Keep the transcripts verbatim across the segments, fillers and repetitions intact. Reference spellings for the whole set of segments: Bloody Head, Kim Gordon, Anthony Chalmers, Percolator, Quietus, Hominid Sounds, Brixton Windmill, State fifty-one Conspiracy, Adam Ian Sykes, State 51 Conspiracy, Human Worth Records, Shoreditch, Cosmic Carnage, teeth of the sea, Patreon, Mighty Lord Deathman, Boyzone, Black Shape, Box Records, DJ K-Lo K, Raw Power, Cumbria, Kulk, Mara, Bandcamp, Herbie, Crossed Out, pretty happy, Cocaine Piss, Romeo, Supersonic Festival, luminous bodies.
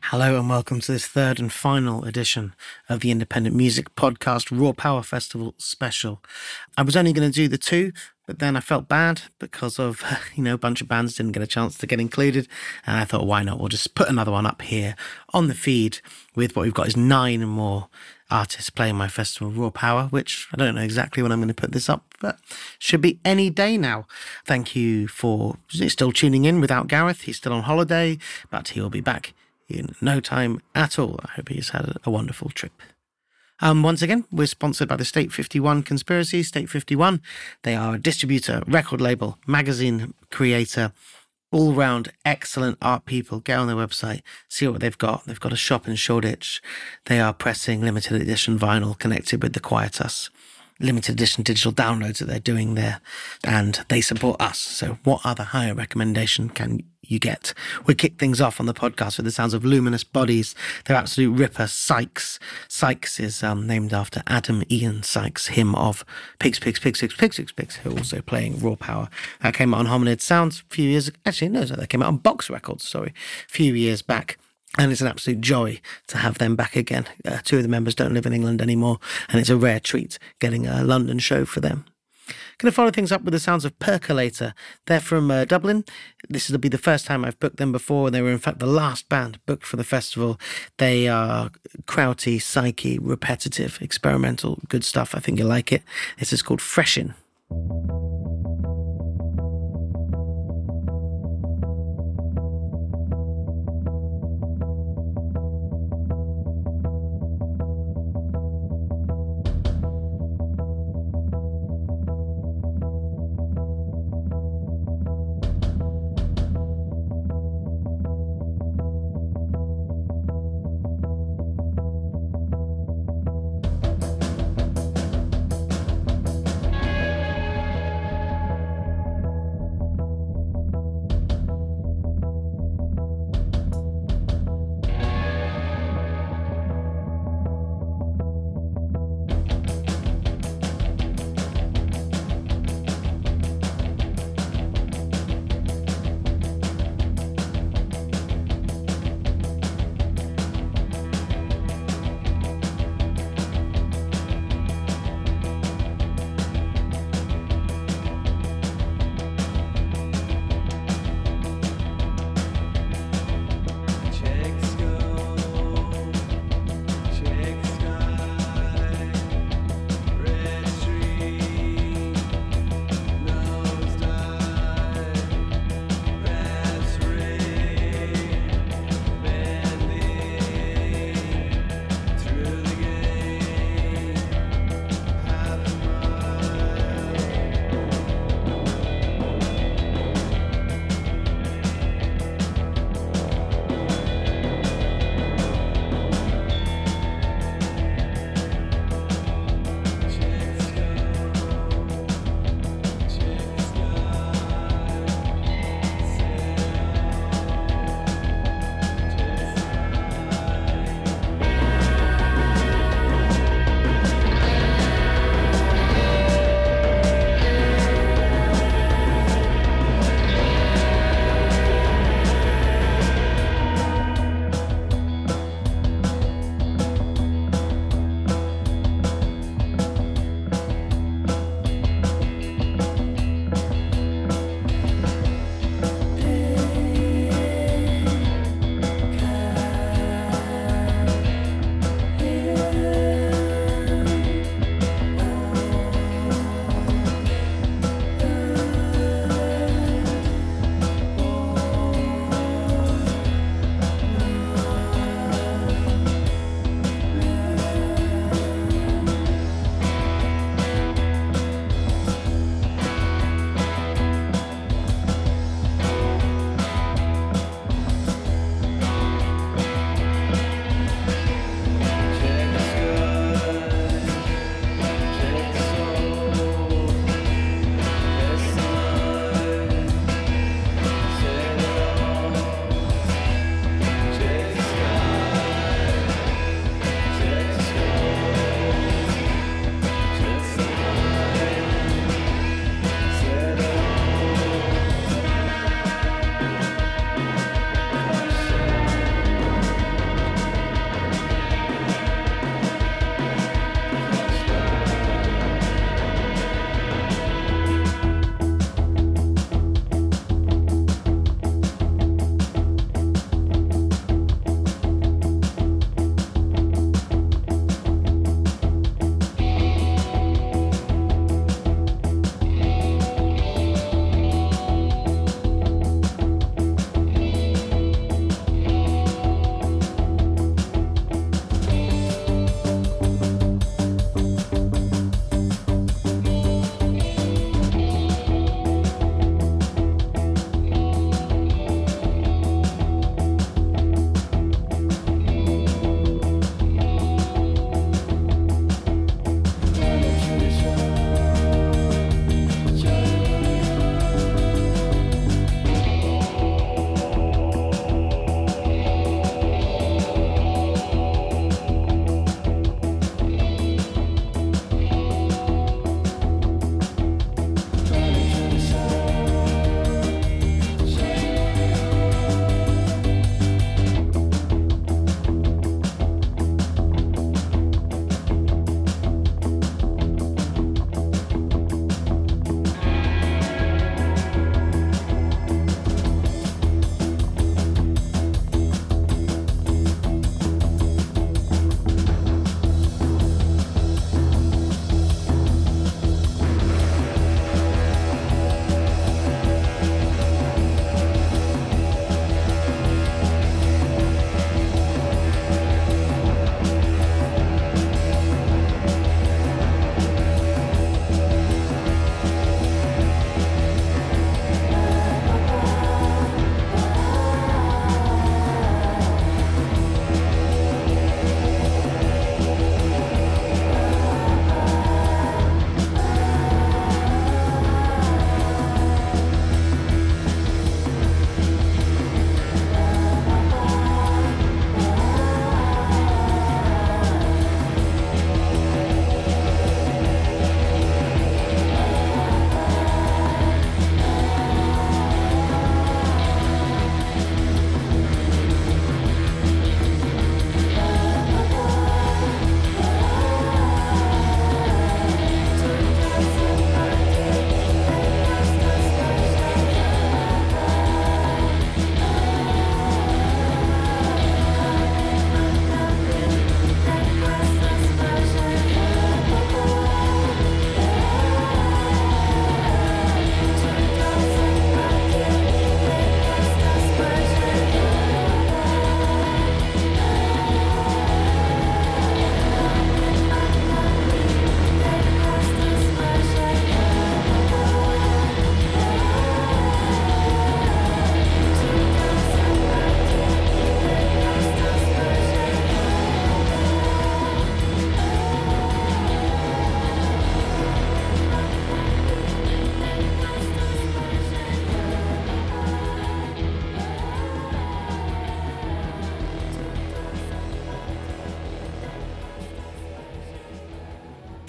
Hello and welcome to this third and final edition of the Independent Music Podcast Raw Power Festival special. I was only going to do the two, but then I felt bad because of, you know, a bunch of bands didn't get a chance to get included. And I thought, why not? We'll just put another one up here on the feed with what we've got is nine more artists playing my festival Raw Power, which I don't know exactly when I'm going to put this up, but should be any day now. Thank you for still tuning in without Gareth. He's still on holiday, but he'll be back in no time at all. I hope he's had a wonderful trip. Um, once again, we're sponsored by the State fifty-one Conspiracy. State fifty-one, they are a distributor, record label, magazine creator, all-round excellent art people. Get on their website, see what they've got. They've got a shop in Shoreditch. They are pressing limited edition vinyl connected with the Quietus. Limited edition digital downloads that they're doing there, and they support us. So what other higher recommendation can you get? We kick things off on the podcast with the sounds of Luminous Bodies. They're absolute ripper. Sykes. Sykes is um, named after Adam Ian Sykes, him of Pigs, Pigs, Pigs, Pigs, Pigs, Pigs, Pigs, who are also playing Raw Power. That came out on Hominid Sounds a few years ago. Actually, no, that came out on Box Records, sorry, a few years back. And it's an absolute joy to have them back again. Uh, two of the members don't live in England anymore, and it's a rare treat getting a London show for them. Going to follow things up with the sounds of Percolator. They're from uh, Dublin. This will be the first time I've booked them before. They were, in fact, the last band booked for the festival. They are crowty, psyche, repetitive, experimental, good stuff. I think you'll like it. This is called Freshin'.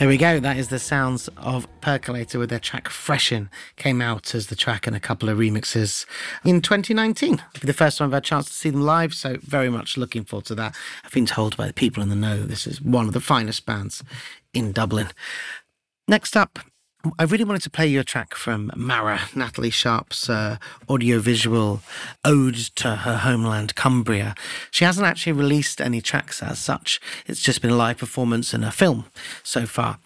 There we go. That is the sounds of Percolator with their track Freshin. Came out as the track and a couple of remixes in twenty nineteen. It'll be the first time I've had a chance to see them live, so very much looking forward to that. I've been told by the people in the know that this is one of the finest bands in Dublin. Next up, I really wanted to play you a track from Mara, Natalie Sharp's uh, audiovisual ode to her homeland, Cumbria. She hasn't actually released any tracks as such. It's just been a live performance and a film so far.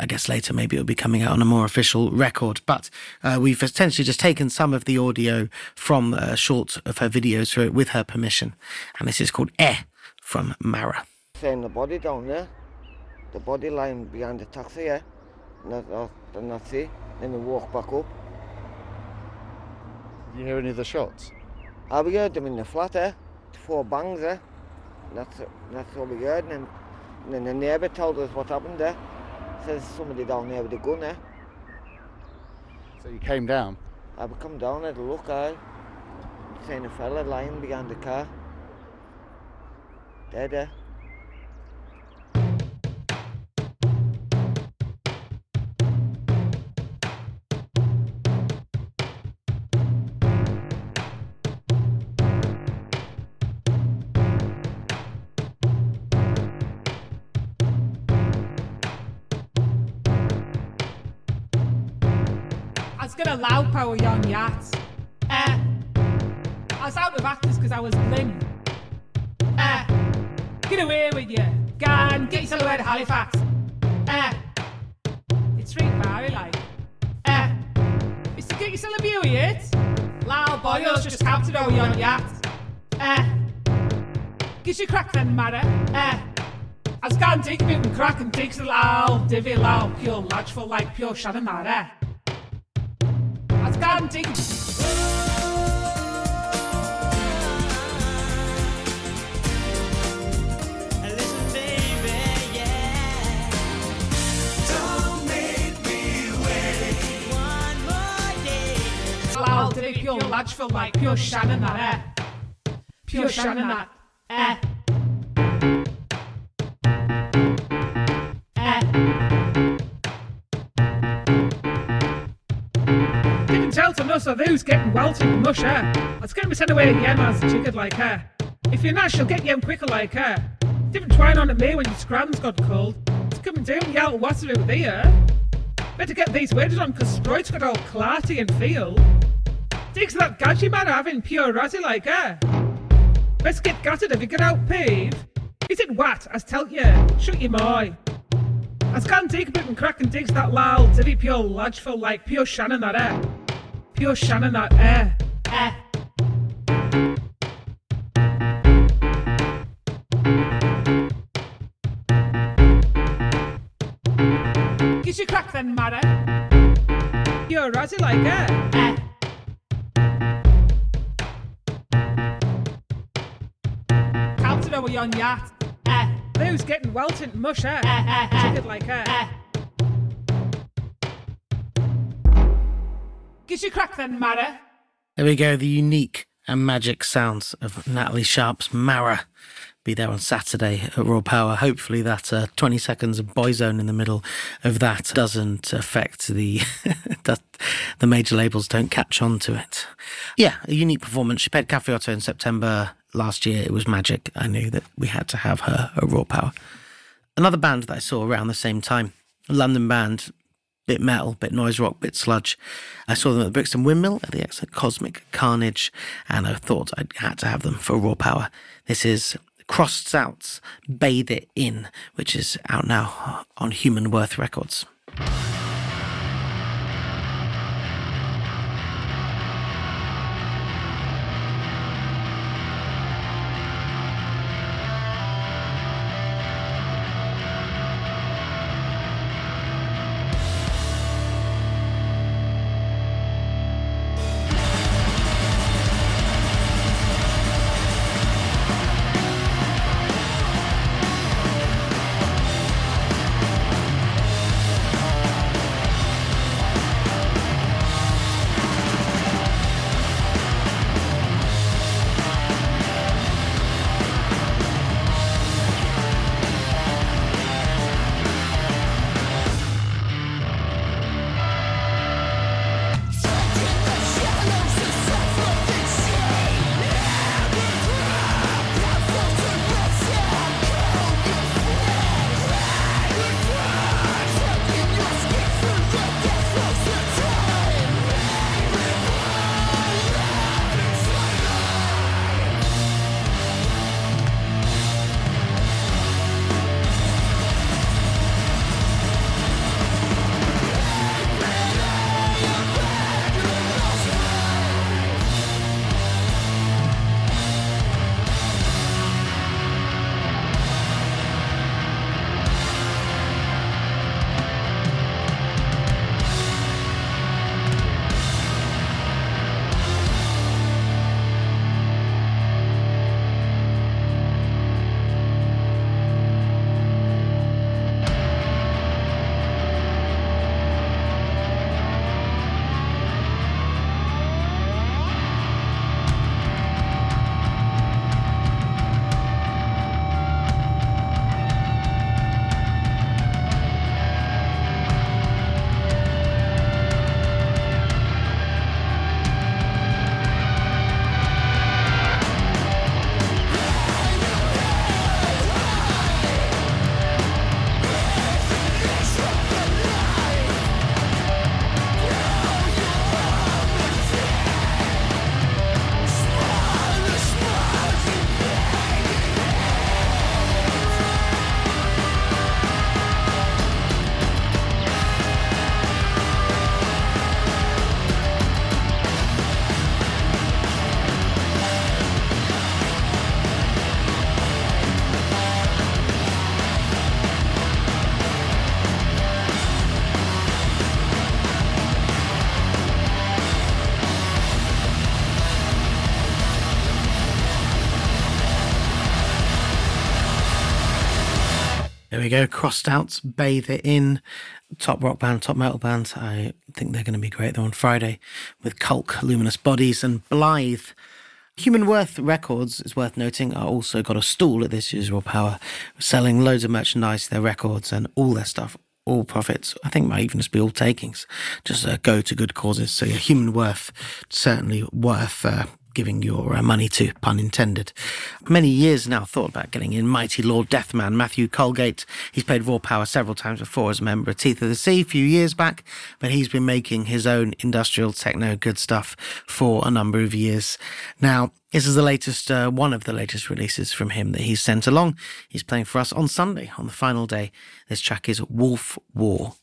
I guess later maybe it'll be coming out on a more official record. But uh, we've essentially just taken some of the audio from a short of her videos with her permission. And this is called Eh from Mara. Saying the body down there, the body lying behind the taxi, yeah? And that's it. Then we walk back up. You hear any of the shots? Ah, we heard them in the flat, eh? Four bangs, eh? That's that's what we heard. And then, and then the neighbour told us what happened, eh? Says somebody down there with a gun, eh? So you came down? I would come down, had a look, eh? Seen a fella lying behind the car. Dead, eh? Gonna loud power yon yats. Eh. I was out with actors because I was blind. Eh. Get away with you. Gan, get yourself away to Halifax. Eh. It's straight Mary like. Eh. It's to get yourself away with it. Loud boyos just captured all yon yats. Eh. Get your crack then, Mara. Eh. I was gone take a bit and crack and takes a loud divvy loud pure lodgeful like pure shadow Mara. God, take it. I'll do it pure latch for like pure Shannon that, eh? Pure Shannon that, eh? So those getting welted and mush her. Eh? I'd scare me send away again as a chicken like her. If you're not, she'll get you in quicker like her. Didn't twine on at me when your scrams got cold. It's coming down, yell, what's it with you? Better get these waited on, cause Stroid's got all clarty and feel. Digs that gadget man having pure ratty like her. Best get gutted if you get out peeve. Is it what? As tell you, shut your moi. As can dig a bit and crack and digs that loud, divvy pure lodgeful like pure Shannon that air. Eh? Pure Shannon that air, eh, eh. Get your crack then, Mara. You're razzy like air, eh, eh. Counted over yon yacht, eh. Those getting welted mush, eh, eh, eh, chicken like air, eh. Get your crack then, Mara. There we go, the unique and magic sounds of Natalie Sharp's Mara. Be there on Saturday at Raw Power. Hopefully that uh, twenty seconds of Boyzone in the middle of that doesn't affect the... that the major labels don't catch on to it. Yeah, a unique performance. She played Cafe Otto in September last year. It was magic. I knew that we had to have her at Raw Power. Another band that I saw around the same time, a London band, bit metal, bit noise rock, bit sludge. I saw them at the Brixton Windmill at the exit Cosmic Carnage, and I thought I had to have them for Raw Power. This is Crossed Out's Bathe It In, which is out now on Human Worth Records. There we go. Crossed Out, Bathe It In. Top rock band, top metal band. I think they're going to be great. They're on Friday with Kulk, Luminous Bodies and Blythe. Human Worth Records, it's worth noting, are also got a stall at this year's Raw Power, selling loads of merchandise, their records and all their stuff. All profits, I think, might even just be all takings. Just uh, go to good causes. So your Human Worth, certainly worth uh, giving your uh, money to, pun intended. Many years now thought about getting in Mighty Lord Deathman, Matthew Colgate. He's played Raw Power several times before as a member of Teeth of the Sea a few years back, but he's been making his own industrial techno good stuff for a number of years now. This is the latest, uh, one of the latest releases from him that he's sent along. He's playing for us on Sunday, on the final day. This track is Wolf War.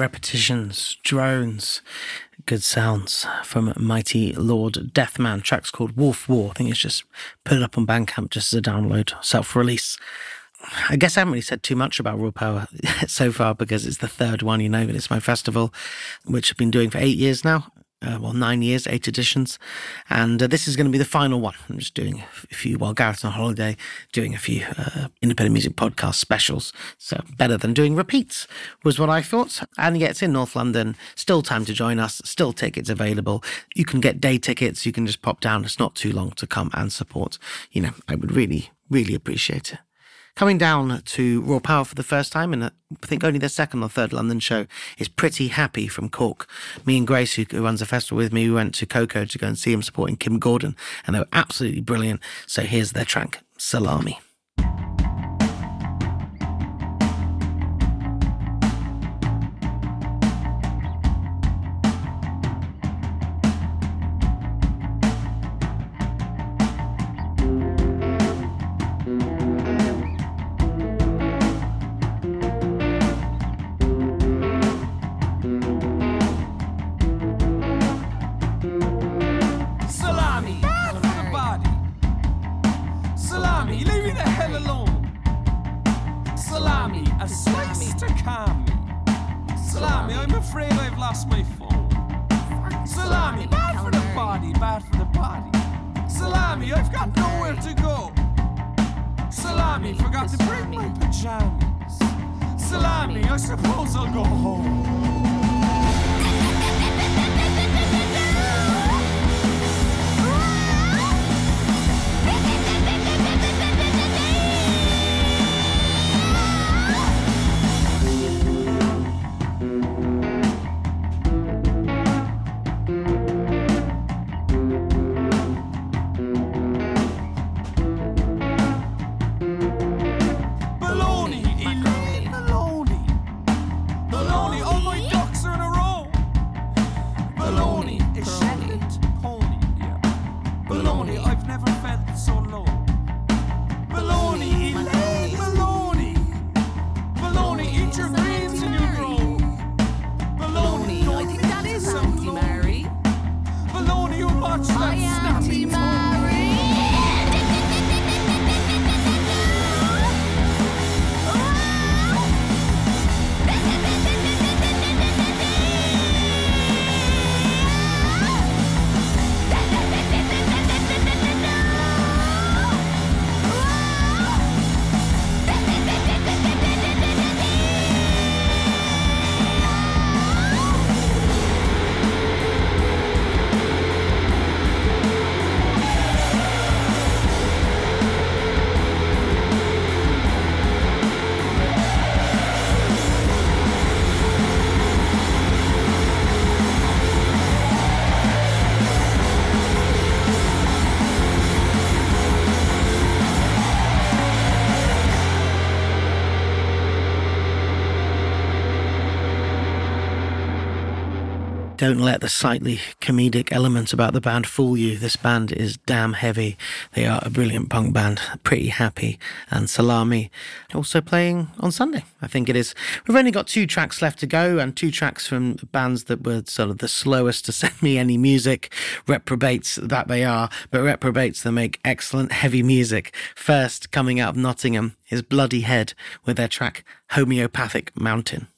repetitions, drones, good sounds from Mighty Lord Deathman. Track's called Wolf War. I think it's just put it up on Bandcamp just as a download, self-release. I guess I haven't really said too much about Raw Power so far because it's the third one, you know, but it's my festival, which I've been doing for eight years now. Uh, well, nine years, eight editions. And uh, this is going to be the final one. I'm just doing a few, while Gareth's on holiday, doing a few uh, Independent Music Podcast specials. So better than doing repeats was what I thought. And yet it's in North London. Still time to join us. Still tickets available. You can get day tickets. You can just pop down. It's not too long to come and support. You know, I would really, really appreciate it. Coming down to Raw Power for the first time, and I think only their second or third London show, is Pretty Happy from Cork. Me and Grace, who runs a festival with me, we went to Coco to go and see him supporting Kim Gordon, and they were absolutely brilliant. So here's their track, Salami. Don't let the slightly comedic elements about the band fool you. This band is damn heavy. They are a brilliant punk band, Pretty Happy and Salami. Also playing on Sunday, I think it is. We've only got two tracks left to go and two tracks from bands that were sort of the slowest to send me any music. Reprobates that they are, but reprobates that make excellent heavy music. First, coming out of Nottingham, is Bloody Head with their track Homeopathic Mountain.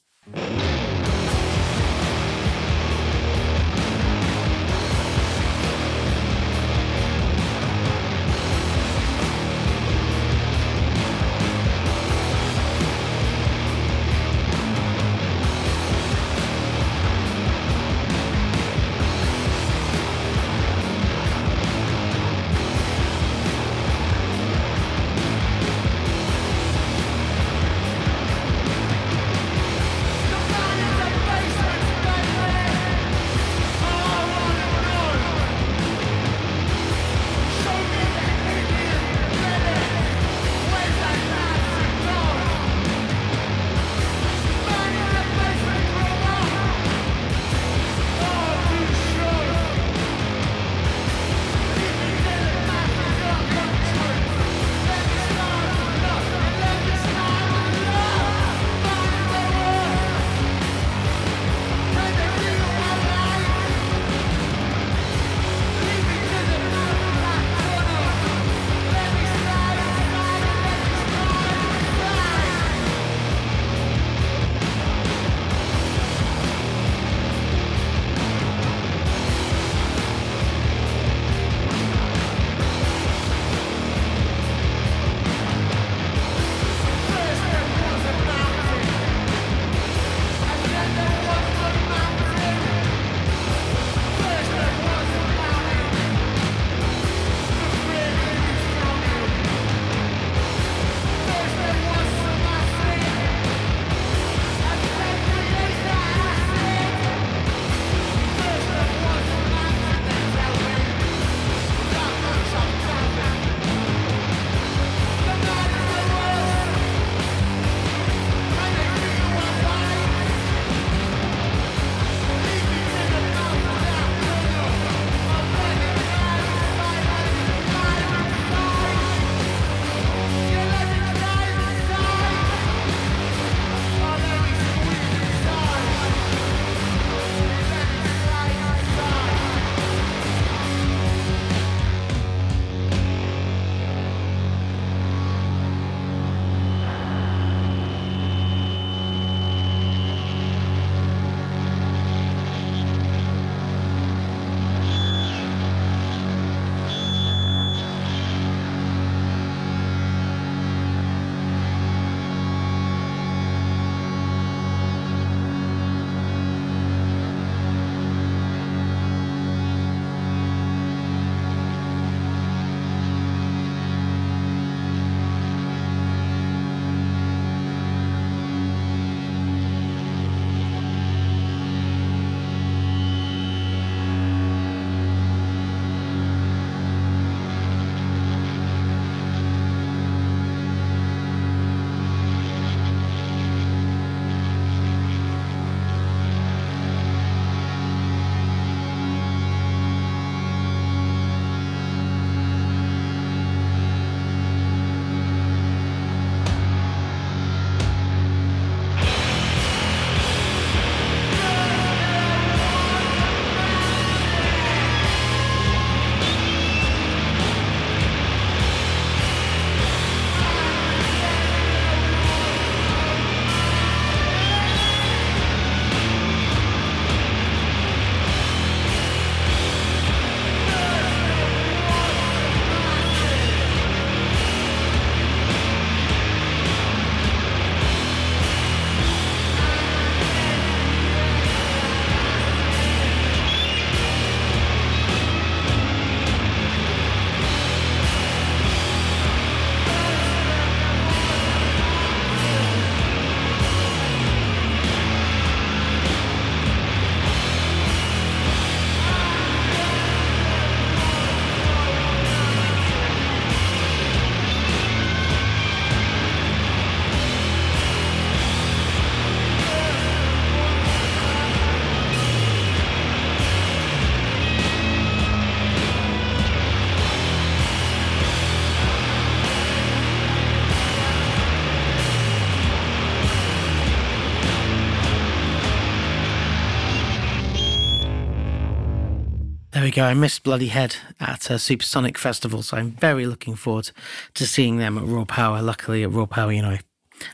we go. I missed Bloody Head at uh, Supersonic Festival, so I'm very looking forward to seeing them at Raw Power. Luckily, at Raw Power, you know,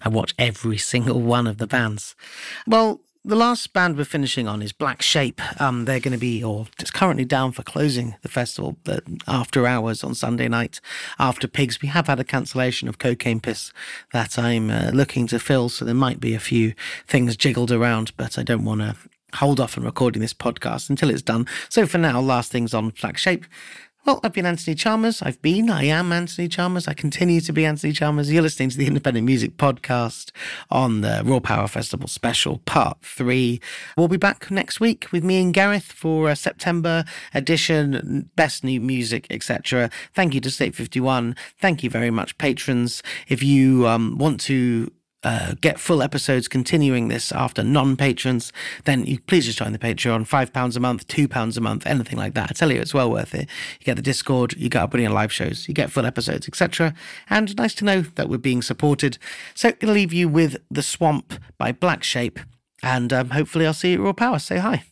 I watch every single one of the bands. Well, the last band we're finishing on is Black Shape. Um, they're going to be, or it's currently down for closing the festival the, after hours on Sunday night after Pigs. We have had a cancellation of Cocaine Piss that I'm uh, looking to fill, so there might be a few things jiggled around, but I don't want to hold off on recording this podcast until it's done. So for now, last things on Black Shape. Well, I've been Anthony Chalmers. I've been, I am Anthony Chalmers. I continue to be Anthony Chalmers. You're listening to the Independent Music Podcast on the Raw Power Festival Special Part three. We'll be back next week with me and Gareth for a September edition, best new music, et cetera. Thank you to State fifty-one. Thank you very much, patrons. If you um, want to Uh, get full episodes continuing this after non-patrons, then you please just join the Patreon. Five pounds a month, two pounds a month, anything like that. I tell you, it's well worth it. You get the Discord, you get up putting on live shows, you get full episodes, et cetera. And nice to know that we're being supported. So it'll leave you with The Swamp by Black Shape, and um, hopefully I'll see you at Raw Power. Say hi.